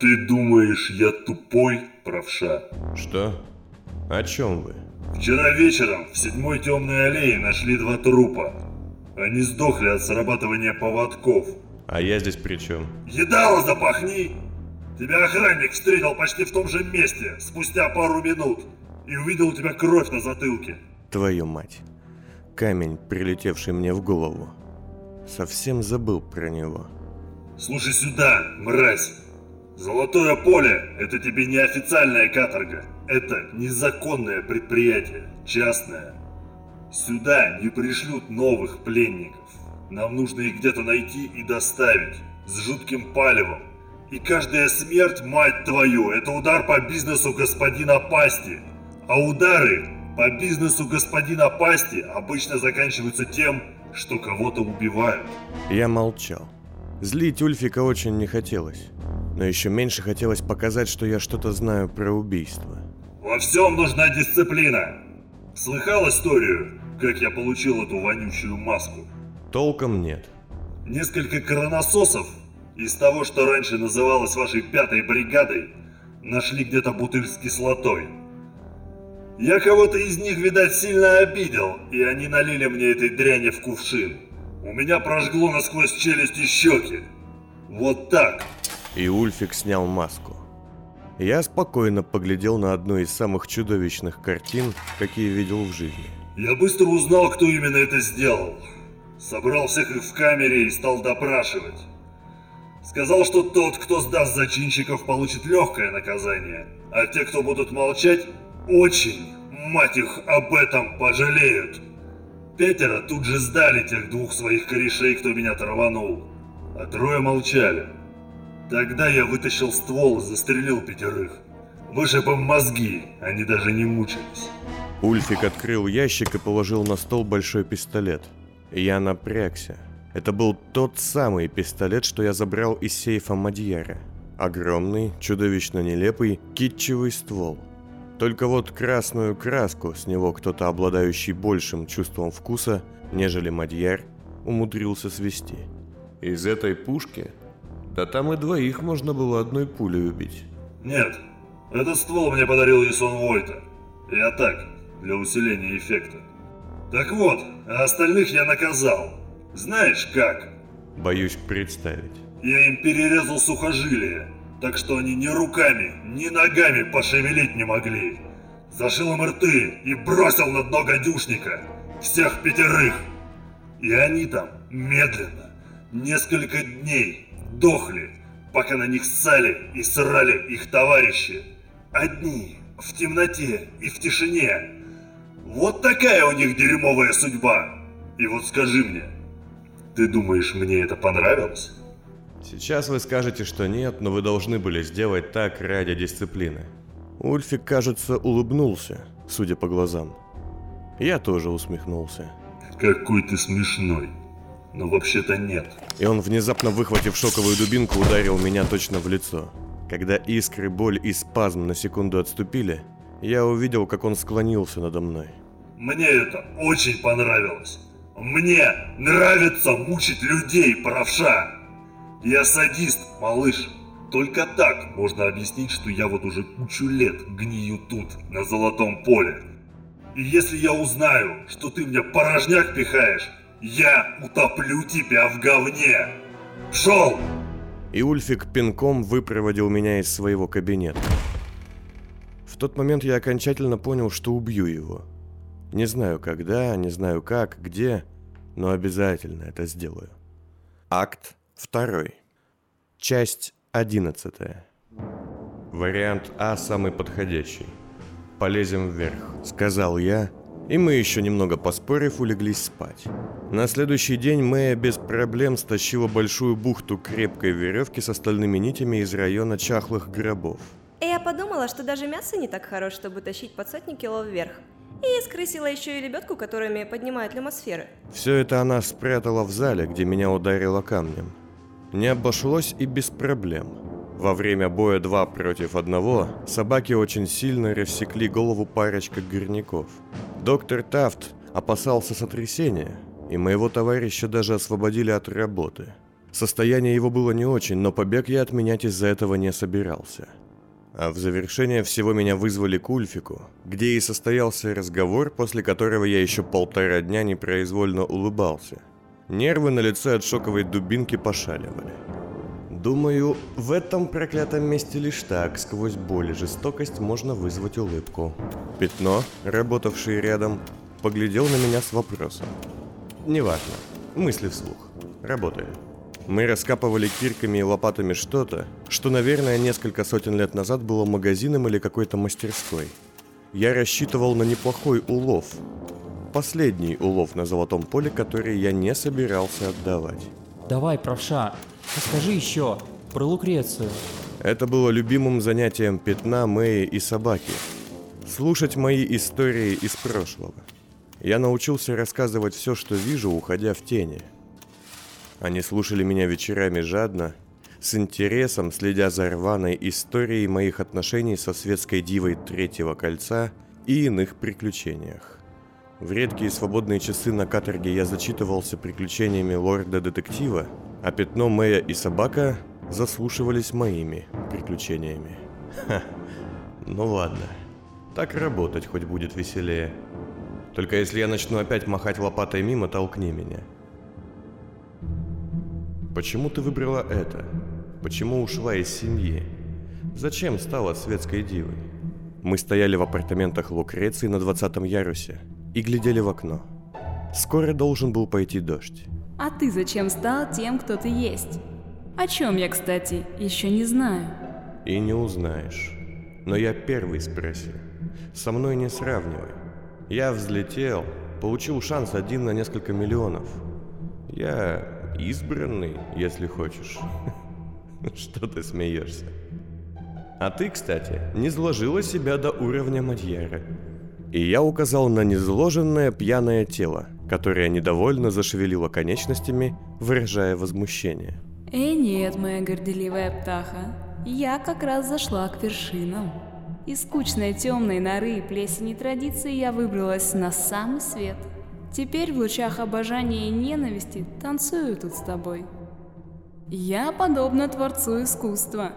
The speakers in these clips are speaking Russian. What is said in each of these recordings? Ты думаешь, я тупой, правша? Что? О чем вы? Вчера вечером в 7-й темной аллее нашли 2 трупа. Они сдохли от срабатывания поводков. А я здесь при чем? Едало запахни! Тебя охранник встретил почти в том же месте, спустя пару минут, и увидел у тебя кровь на затылке. Твою мать. Камень, прилетевший мне в голову. Совсем забыл про него. Слушай сюда, мразь. Золотое поле – это тебе не официальная каторга. Это незаконное предприятие, частное. Сюда не пришлют новых пленников. Нам нужно их где-то найти и доставить. С жутким палевом. И каждая смерть, мать твою, это удар по бизнесу господина Пасти. А удары по бизнесу господина Пасти обычно заканчиваются тем, что кого-то убивают. Я молчал. Злить Ульфика очень не хотелось. Но еще меньше хотелось показать, что я что-то знаю про убийство. Во всем нужна дисциплина. Слыхал историю, как я получил эту вонючую маску? Толком нет. Несколько кронососов из того, что раньше называлось вашей 5-й бригадой, нашли где-то бутыль с кислотой. Я кого-то из них, видать, сильно обидел, и они налили мне этой дряни в кувшин. У меня прожгло насквозь челюсть и щеки. Вот так. И Ульфик снял маску. Я спокойно поглядел на одну из самых чудовищных картин, какие видел в жизни. Я быстро узнал, кто именно это сделал. Собрал всех их в камере и стал допрашивать. Сказал, что тот, кто сдаст зачинщиков, получит легкое наказание, а те, кто будут молчать, очень, мать их, об этом пожалеют. 5 тут же сдали тех 2 своих корешей, кто меня торванул, а 3 молчали. Тогда я вытащил ствол и застрелил 5. Вышиб им мозги, они даже не мучились. Ульфик открыл ящик и положил на стол большой пистолет. Я напрягся. Это был тот самый пистолет, что я забрал из сейфа Мадьяра. Огромный, чудовищно нелепый, китчевый ствол. Только вот красную краску с него кто-то, обладающий большим чувством вкуса, нежели Мадьяр, умудрился свести. Из этой пушки... Да там и 2 можно было одной пулей убить. Нет, этот ствол мне подарил Ясон Войта. Я так, для усиления эффекта. Так вот, а остальных я наказал. Знаешь как? Боюсь представить. Я им перерезал сухожилия, так что они ни руками, ни ногами пошевелить не могли. Зашил им рты и бросил на дно гадюшника. Всех 5. И они там медленно, несколько дней... дохли, пока на них ссали и срали их товарищи. Одни, в темноте и в тишине. Вот такая у них дерьмовая судьба. И вот скажи мне, ты думаешь, мне это понравилось? Сейчас вы скажете, что нет, но вы должны были сделать так ради дисциплины. Ульфик, кажется, улыбнулся, судя по глазам. Я тоже усмехнулся. Какой ты смешной. Но вообще-то нет. И он, внезапно выхватив шоковую дубинку, ударил меня точно в лицо. Когда искры, боль и спазм на секунду отступили, я увидел, как он склонился надо мной. Мне это очень понравилось. Мне нравится мучить людей, правша. Я садист, малыш. Только так можно объяснить, что я вот уже кучу лет гнию тут, на золотом поле. И если я узнаю, что ты мне порожняк пихаешь, я утоплю тебя в говне! Пшел! И Ульфик пинком выпроводил меня из своего кабинета. В тот момент я окончательно понял, что убью его. Не знаю когда, не знаю как, где, но обязательно это сделаю. Акт 2. Часть 11. Вариант А самый подходящий. Полезем вверх, сказал я. И мы, еще немного поспорив, улеглись спать. На следующий день Мэя без проблем стащила большую бухту крепкой веревки с остальными нитями из района чахлых гробов. Я подумала, что даже мясо не так хорош, чтобы тащить под сотни кило вверх. И скрысила еще и лебедку, которыми поднимают лимосферы. Все это она спрятала в зале, где меня ударило камнем. Не обошлось и без проблем. Во время боя 2 против 1 собаки очень сильно рассекли голову парочка горняков. Доктор Тафт опасался сотрясения, и моего товарища даже освободили от работы. Состояние его было не очень, но побег я отменять из-за этого не собирался. А в завершение всего меня вызвали к Ульфику, где и состоялся разговор, после которого я еще полтора дня непроизвольно улыбался. Нервы на лице от шоковой дубинки пошаливали. Думаю, в этом проклятом месте лишь так, сквозь боль и жестокость, можно вызвать улыбку. Пятно, работавшее рядом, поглядел на меня с вопросом. Неважно, мысли вслух. Работаю. Мы раскапывали кирками и лопатами что-то, что, наверное, несколько сотен лет назад было магазином или какой-то мастерской. Я рассчитывал на неплохой улов. Последний улов на Золотом поле, который я не собирался отдавать. Давай, правша, расскажи еще про Лукрецию. Это было любимым занятием Пятна, Мэи и собаки. Слушать мои истории из прошлого. Я научился рассказывать все, что вижу, уходя в тени. Они слушали меня вечерами жадно, с интересом следя за рваной историей моих отношений со светской дивой Третьего Кольца и иных приключениях. В редкие свободные часы на каторге я зачитывался приключениями лорда-детектива, а Пятно, Мэя и собака заслушивались моими приключениями. Ха, ну ладно, так работать хоть будет веселее. Только если я начну опять махать лопатой мимо, толкни меня. Почему ты выбрала это? Почему ушла из семьи? Зачем стала светской дивой? Мы стояли в апартаментах Лукреции на 20-м ярусе и глядели в окно. Скоро должен был пойти дождь. А ты зачем стал тем, кто ты есть? О чем я, кстати, еще не знаю. И не узнаешь. Но я первый спросил. Со мной не сравнивай. Я взлетел, получил шанс один на несколько миллионов. Я... избранный, если хочешь. Что ты смеешься? А ты, кстати, не сложила себя до уровня Мадьяра. И я указал на несложенное пьяное тело, которое недовольно зашевелило конечностями, выражая возмущение. Нет, моя горделивая птаха, я как раз зашла к вершинам. Из скучной темной норы и плесени традиции я выбралась на самый свет. Теперь в лучах обожания и ненависти танцую тут с тобой. Я подобна творцу искусства.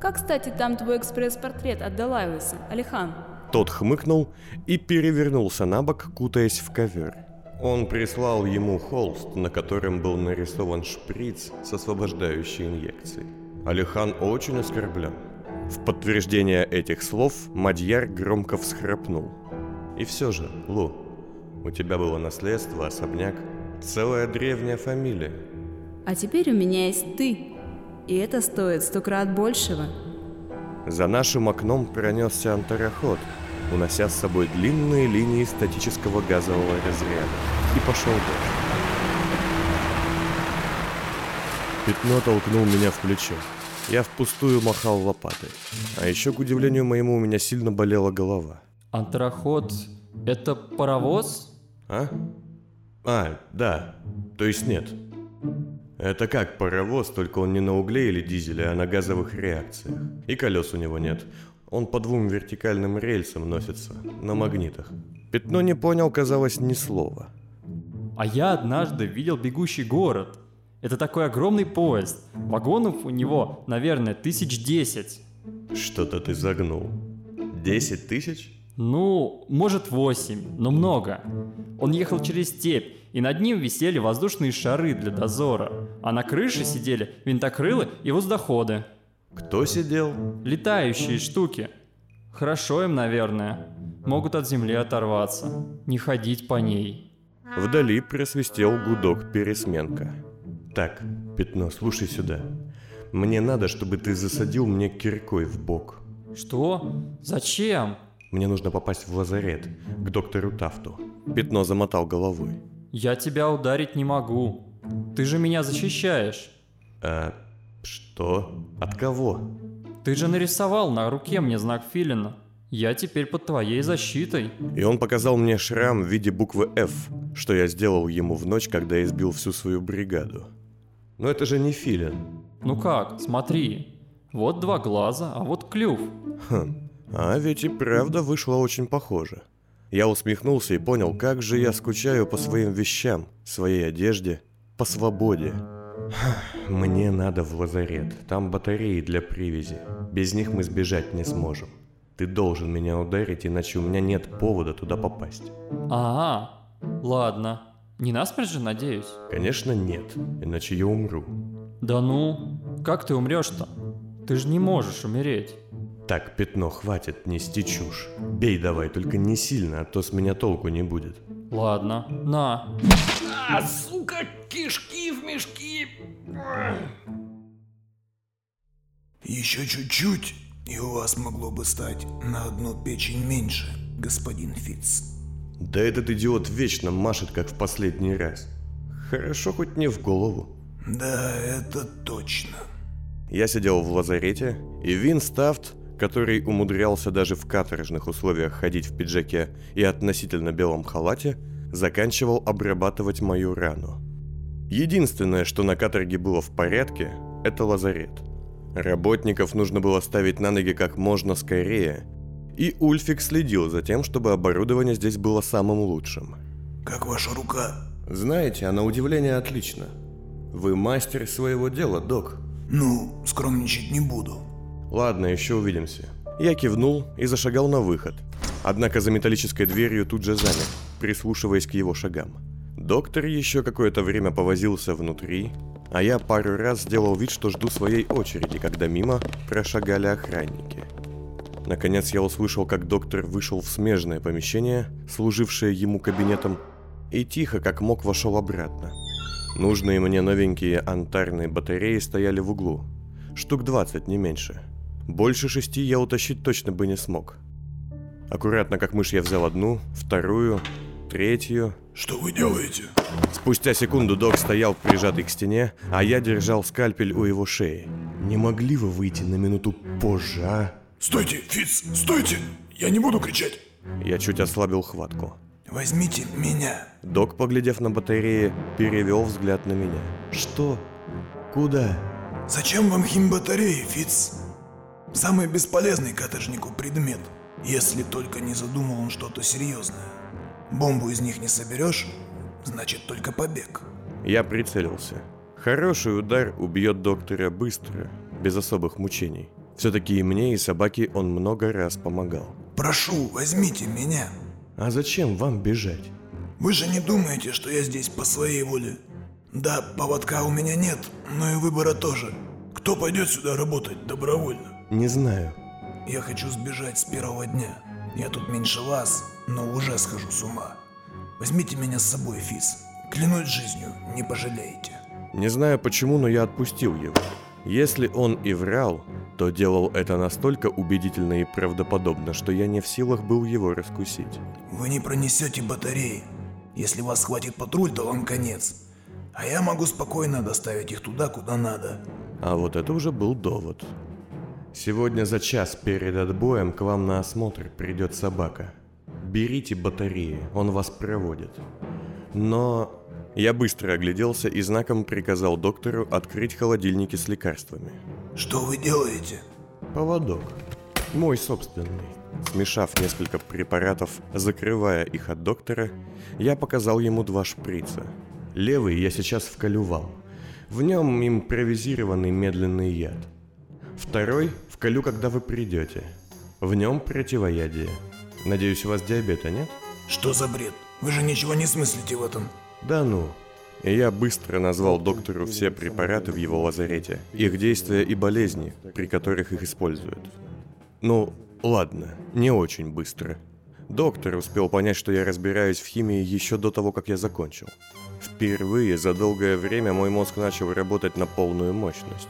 Как, кстати, там твой экспресс-портрет от Далайласа, Алихан? Тот хмыкнул и перевернулся на бок, кутаясь в ковер. Он прислал ему холст, на котором был нарисован шприц с освобождающей инъекцией. Алихан очень оскорблен. В подтверждение этих слов Мадьяр громко всхрапнул. И все же, Лу, у тебя было наследство, особняк, целая древняя фамилия. А теперь у меня есть ты, и это стоит 100 крат большего. За нашим окном пронесся антраход, унося с собой длинные линии статического газового разряда. И пошел дождь. Пятно толкнул меня в плечо. Я впустую махал лопатой. А еще, к удивлению моему, у меня сильно болела голова. Антраход... это паровоз? А? А, да. То есть нет. Это как паровоз, только он не на угле или дизеле, а на газовых реакциях. И колес у него нет. Он по двум вертикальным рельсам носится, на магнитах. Пятно не понял, казалось, ни слова. А я однажды видел бегущий город. Это такой огромный поезд. Вагонов у него, наверное, 1010. Что-то ты загнул. 10 тысяч? Ну, может 8, но много. Он ехал через степь, и над ним висели воздушные шары для дозора, а на крыше сидели винтокрылы и воздоходы. Кто сидел? Летающие штуки. Хорошо им, наверное. Могут от земли оторваться, не ходить по ней. Вдали просвистел гудок пересменка. Так, Пятно, слушай сюда. Мне надо, чтобы ты засадил мне киркой в бок. Что? Зачем? Мне нужно попасть в лазарет, к доктору Тафту. Пятно замотал головой. Я тебя ударить не могу. Ты же меня защищаешь. Что? От кого? Ты же нарисовал на руке мне знак Филина. Я теперь под твоей защитой. И он показал мне шрам в виде буквы F, что я сделал ему в ночь, когда избил всю свою бригаду. Но это же не Филин. Ну как, смотри. Вот 2 глаза, а вот клюв. Хм. А ведь и правда вышло очень похоже. Я усмехнулся и понял, как же я скучаю по своим вещам, своей одежде, по свободе. Мне надо в лазарет. Там батареи для привязи. Без них мы сбежать не сможем. Ты должен меня ударить, иначе у меня нет повода туда попасть. Ага, ладно. Не насмерть же, надеюсь? Конечно нет, иначе я умру. Да ну, как ты умрешь-то? Ты же не можешь умереть. Так, Пятно, хватит нести чушь. Бей давай, только не сильно, а то с меня толку не будет. Ладно, на. А, сука, кишки в мешки. Еще чуть-чуть, и у вас могло бы стать на одну печень меньше, господин Фитц. Да этот идиот вечно машет, как в последний раз. Хорошо, хоть не в голову. Да, это точно. Я сидел в лазарете, и Винстафт, который умудрялся даже в каторжных условиях ходить в пиджаке и относительно белом халате, заканчивал обрабатывать мою рану. Единственное, что на каторге было в порядке, это лазарет. Работников нужно было ставить на ноги как можно скорее, и Ульфик следил за тем, чтобы оборудование здесь было самым лучшим. Как ваша рука? Знаете, а на удивление отлично. Вы мастер своего дела, док. Ну, скромничать не буду. Ладно, еще увидимся. Я кивнул и зашагал на выход. Однако за металлической дверью тут же замер, прислушиваясь к его шагам. Доктор еще какое-то время повозился внутри, а я пару раз сделал вид, что жду своей очереди, когда мимо прошагали охранники. Наконец я услышал, как доктор вышел в смежное помещение, служившее ему кабинетом, и тихо, как мог, вошел обратно. Нужные мне новенькие антарные батареи стояли в углу. Штук 20, не меньше. Больше 6 я утащить точно бы не смог. Аккуратно, как мышь, я взял одну, вторую, третью. Что вы делаете? Спустя секунду док стоял прижатый к стене, а я держал скальпель у его шеи. Не могли вы выйти на минуту позже, а? Стойте, Фитц, стойте! Я не буду кричать! Я чуть ослабил хватку. Возьмите меня. Док, поглядев на батареи, перевел взгляд на меня. Что? Куда? Зачем вам химбатареи, Фитц? Самый бесполезный каторжнику предмет, если только не задумал он что-то серьезное. Бомбу из них не соберешь, значит только побег. Я прицелился. Хороший удар убьет доктора быстро, без особых мучений. Все-таки и мне, и собаке он много раз помогал. Прошу, возьмите меня. А зачем вам бежать? Вы же не думаете, что я здесь по своей воле? Да, поводка у меня нет, но и выбора тоже. Кто пойдет сюда работать добровольно? Не знаю. Я хочу сбежать с первого дня. Я тут меньше вас, но уже схожу с ума. Возьмите меня с собой, Физ. Клянусь жизнью, не пожалеете. Не знаю почему, но я отпустил его. Если он и врал, то делал это настолько убедительно и правдоподобно, что я не в силах был его раскусить. Вы не пронесете батареи. Если вас схватит патруль, то вам конец. А я могу спокойно доставить их туда, куда надо. А вот это уже был довод. Сегодня за час перед отбоем к вам на осмотр придет собака. Берите батареи, он вас проводит. Но... Я быстро огляделся и знаком приказал доктору открыть холодильники с лекарствами. Что вы делаете? Поводок. Мой собственный. Смешав несколько препаратов, закрывая их от доктора, я показал ему 2 шприца. Левый я сейчас вколю вам. В нем импровизированный медленный яд. Второй вколю, когда вы придете. В нем противоядие. Надеюсь, у вас диабета нет? Что за бред? Вы же ничего не смыслите в этом. Да ну. Я быстро назвал доктору все препараты в его лазарете, их действия и болезни, при которых их используют. Ну, ладно, не очень быстро. Доктор успел понять, что я разбираюсь в химии еще до того, как я закончил. Впервые за долгое время мой мозг начал работать на полную мощность.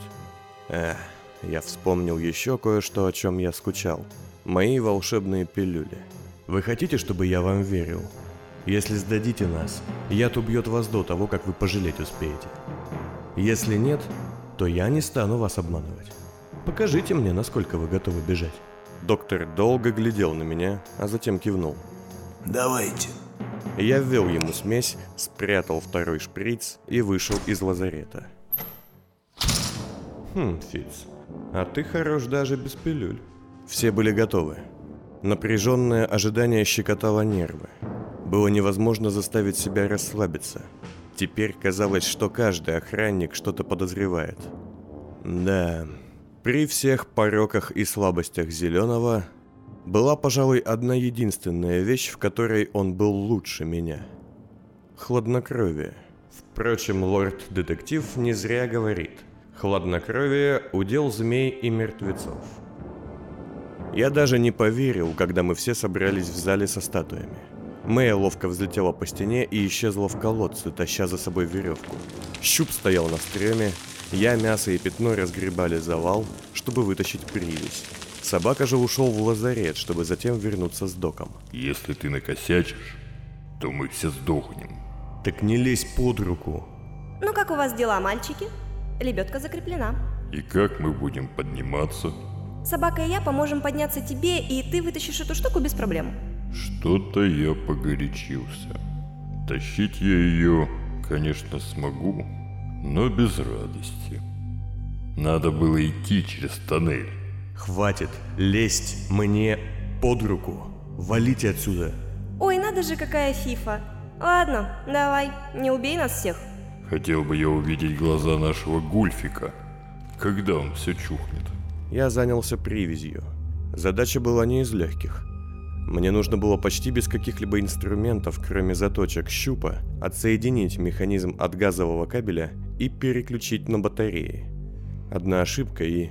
Я вспомнил еще кое-что, о чем я скучал. Мои волшебные пилюли. Вы хотите, чтобы я вам верил? Если сдадите нас, яд убьет вас до того, как вы пожалеть успеете. Если нет, то я не стану вас обманывать. Покажите мне, насколько вы готовы бежать. Доктор долго глядел на меня, а затем кивнул. Давайте. Я ввел ему смесь, спрятал 2 шприц и вышел из лазарета. Фитц, а ты хорош даже без пилюль. Все были готовы. Напряженное ожидание щекотало нервы. Было невозможно заставить себя расслабиться. Теперь казалось, что каждый охранник что-то подозревает. Да, при всех пороках и слабостях Зеленого была, пожалуй, одна единственная вещь, в которой он был лучше меня. Хладнокровие. Впрочем, лорд-детектив не зря говорит: хладнокровие – удел змей и мертвецов. Я даже не поверил, когда мы все собрались в зале со статуями. Мэй ловко взлетела по стене и исчезла в колодце, таща за собой веревку. Щуп стоял на стреме, я, Мясо и Пятно разгребали завал, чтобы вытащить привязь. Собака же ушел в лазарет, чтобы затем вернуться с доком. Если ты накосячишь, то мы все сдохнем. Так не лезь под руку. Ну как у вас дела, мальчики? Лебедка закреплена. И как мы будем подниматься? Собака и я поможем подняться тебе, и ты вытащишь эту штуку без проблем. Что-то я погорячился. Тащить я ее, конечно, смогу, но без радости. Надо было идти через тоннель. Хватит лезть мне под руку. Валите отсюда. Ой, надо же, какая фифа. Ладно, давай, не убей нас всех. Хотел бы я увидеть глаза нашего Гульфика, когда он все чухнет. Я занялся привязью. Задача была не из легких. Мне нужно было почти без каких-либо инструментов, кроме заточек щупа, отсоединить механизм от газового кабеля и переключить на батареи. Одна ошибка и...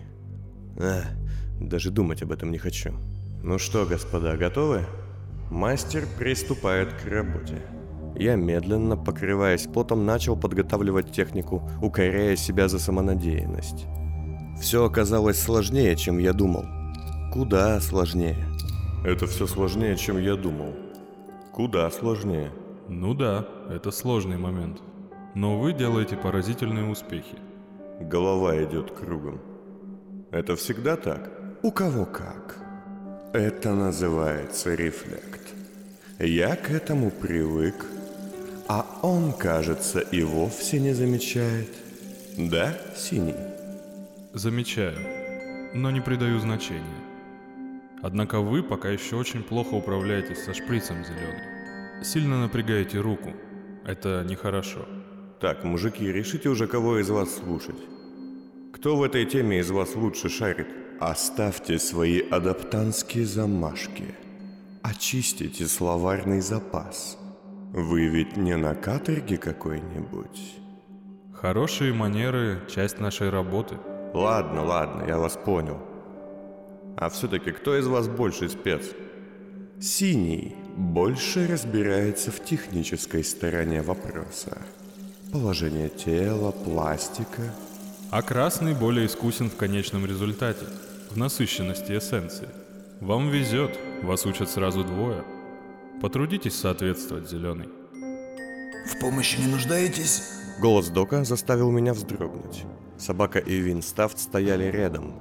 даже думать об этом не хочу. Ну что, господа, готовы? Мастер приступает к работе. Я медленно, покрываясь потом, начал подготавливать технику, укоряя себя за самонадеянность. Все оказалось сложнее, чем я думал. Куда сложнее. Это все сложнее, чем я думал. Куда сложнее. Ну да, это сложный момент. Но вы делаете поразительные успехи. Голова идет кругом. Это всегда так? У кого как. Это называется рефлект. Я к этому привык, а он, кажется, и вовсе не замечает. Да, Синий? Замечаю, но не придаю значения. Однако вы пока еще очень плохо управляетесь со шприцем, Зеленый. Сильно напрягаете руку. Это нехорошо. Так, мужики, решите уже, кого из вас слушать. Кто в этой теме из вас лучше шарит? Оставьте свои адаптантские замашки. Очистите словарный запас. Вы ведь не на каторге какой-нибудь? Хорошие манеры – часть нашей работы. Ладно, я вас понял. А все-таки кто из вас больше спец? Синий больше разбирается в технической стороне вопроса. Положение тела, пластика. А красный более искусен в конечном результате, в насыщенности эссенции. Вам везет, вас учат сразу двое. Потрудитесь соответствовать, Зеленый. В помощи не нуждаетесь? Голос Дока заставил меня вздрогнуть. Собака и Винстафт стояли рядом.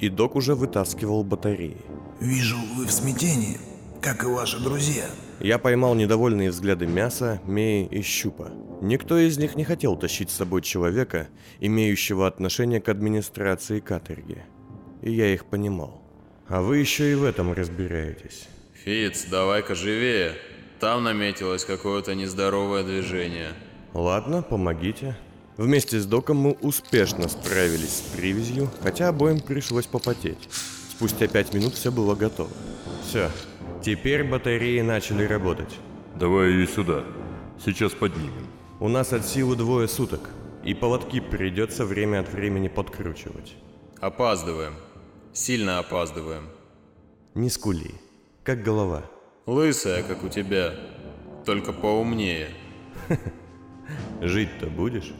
И Док уже вытаскивал батареи. Вижу, вы в смятении, как и ваши друзья. Я поймал недовольные взгляды Мяса, Меи и Щупа. Никто из них не хотел тащить с собой человека, имеющего отношение к администрации каторги. И я их понимал. А вы еще и в этом разбираетесь. Фиц, давай-ка живее. Там наметилось какое-то нездоровое движение. Ладно, помогите. Вместе с Доком мы успешно справились с привязью, хотя обоим пришлось попотеть. Спустя 5 минут все было готово. Все, теперь батареи начали работать. Давай ее сюда, сейчас поднимем. У нас от силы 2 суток, и поводки придется время от времени подкручивать. Опаздываем, сильно опаздываем. Не скули, как голова. Лысая, как у тебя, только поумнее. Жить-то будешь?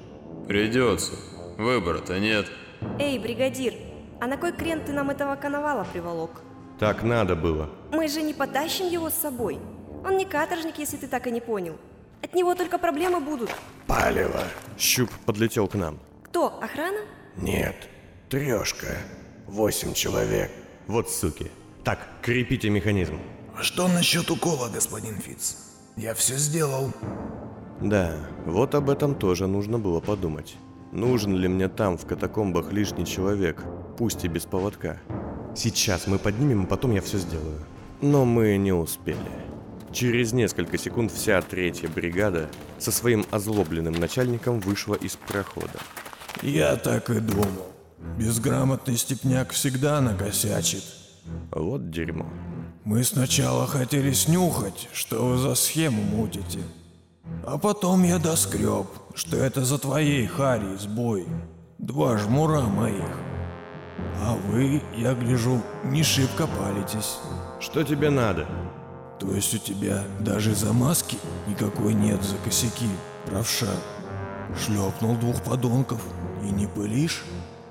Придется. Выбора-то нет. Эй, бригадир, а на кой крен ты нам этого коновала приволок? Так надо было. Мы же не потащим его с собой. Он не каторжник, если ты так и не понял. От него только проблемы будут. Палево. Щуп подлетел к нам. Кто, охрана? Нет, 3. 8 человек. Вот суки. Так, крепите механизм. А что насчет укола, господин Фиц? Я все сделал. Да, вот об этом тоже нужно было подумать. Нужен ли мне там, в катакомбах, лишний человек, пусть и без поводка? Сейчас мы поднимем, а потом я все сделаю. Но мы не успели. Через несколько секунд вся третья бригада со своим озлобленным начальником вышла из прохода. «Я так и думал. Безграмотный степняк всегда накосячит». «Вот дерьмо». «Мы сначала хотели снюхать, что вы за схему мутите. А потом я доскреб, что это за твоей Харри сбой. Два жмура моих. А вы, я гляжу, не шибко палитесь». «Что тебе надо?» «То есть у тебя даже замазки никакой нет за косяки, правша? Шлепнул двух подонков и не пылишь?»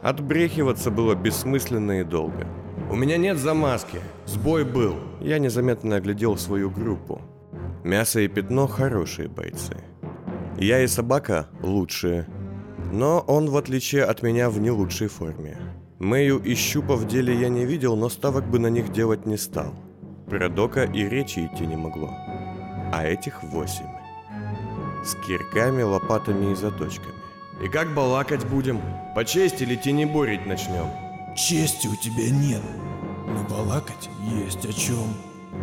Отбрехиваться было бессмысленно и долго. «У меня нет замазки. Сбой был». Я незаметно оглядел свою группу. Мясо и Пятно – хорошие бойцы. Я и Собака – лучшие. Но он, в отличие от меня, в не лучшей форме. Мэю и Щупа в деле я не видел, но ставок бы на них делать не стал. Про Дока и речи идти не могло. А этих 8. С кирками, лопатами и заточками. «И как балакать будем? По чести или тенеборить начнем?» «Чести у тебя нет, но балакать есть о чем».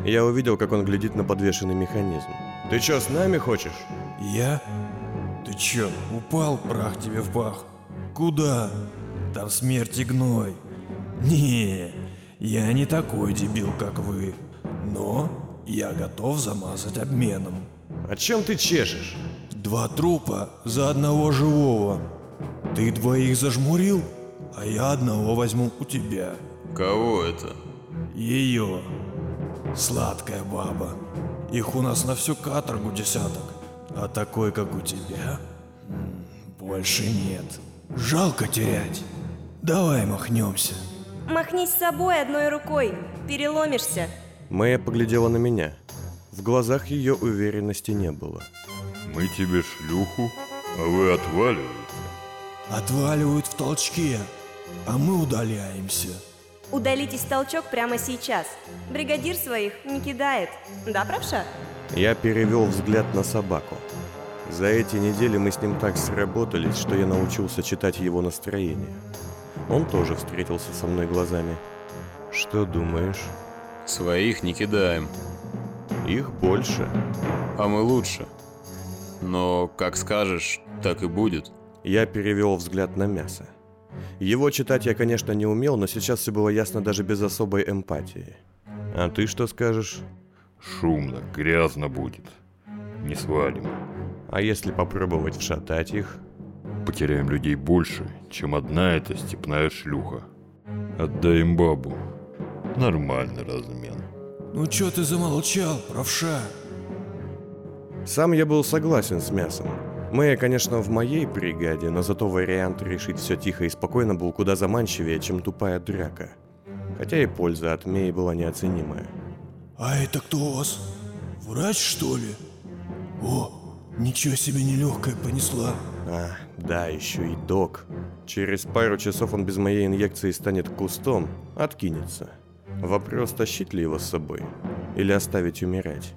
Я увидел, как он глядит на подвешенный механизм. «Ты чё, с нами хочешь?» «Я? Ты чё, упал, прах тебе в пах? Куда? Там смерть и гной. Не, я не такой дебил, как вы. Но я готов замазать обменом». «О чем ты чешешь?» «Два трупа за одного живого. Ты двоих зажмурил, а я одного возьму у тебя». «Кого это?» «Ее. Сладкая баба. Их у нас на всю каторгу 10. А такой, как у тебя, больше нет. Жалко терять. Давай махнемся». «Махнись с собой одной рукой, переломишься». Мэя поглядела на меня. В глазах ее уверенности не было. «Мы тебе шлюху, а вы отваливаете». «Отваливают в толчке, а мы удаляемся». «Удалитесь в толчок прямо сейчас. Бригадир своих не кидает. Да, правша?» Я перевел взгляд на Собаку. За эти недели мы с ним так сработались, что я научился читать его настроение. Он тоже встретился со мной глазами. «Что думаешь?» «Своих не кидаем». «Их больше». «А мы лучше. Но как скажешь, так и будет». Я перевел взгляд на Мясо. Его читать я, конечно, не умел, но сейчас все было ясно даже без особой эмпатии. «А ты что скажешь?» «Шумно, грязно будет. Не свалим». «А если попробовать вшатать их?» «Потеряем людей больше, чем одна эта степная шлюха. Отдаем бабу. Нормальный размен». «Ну чё ты замолчал, правша?» Сам я был согласен с Мясом. Мэя, конечно, в моей бригаде, но зато вариант решить все тихо и спокойно был куда заманчивее, чем тупая драка. Хотя и польза от Мэи была неоценимая. «А это кто у вас? Врач, что ли? О, ничего себе нелегкое понесла». «А, да, еще и Док. Через пару часов он без моей инъекции станет кустом, откинется. Вопрос, тащить ли его с собой или оставить умирать».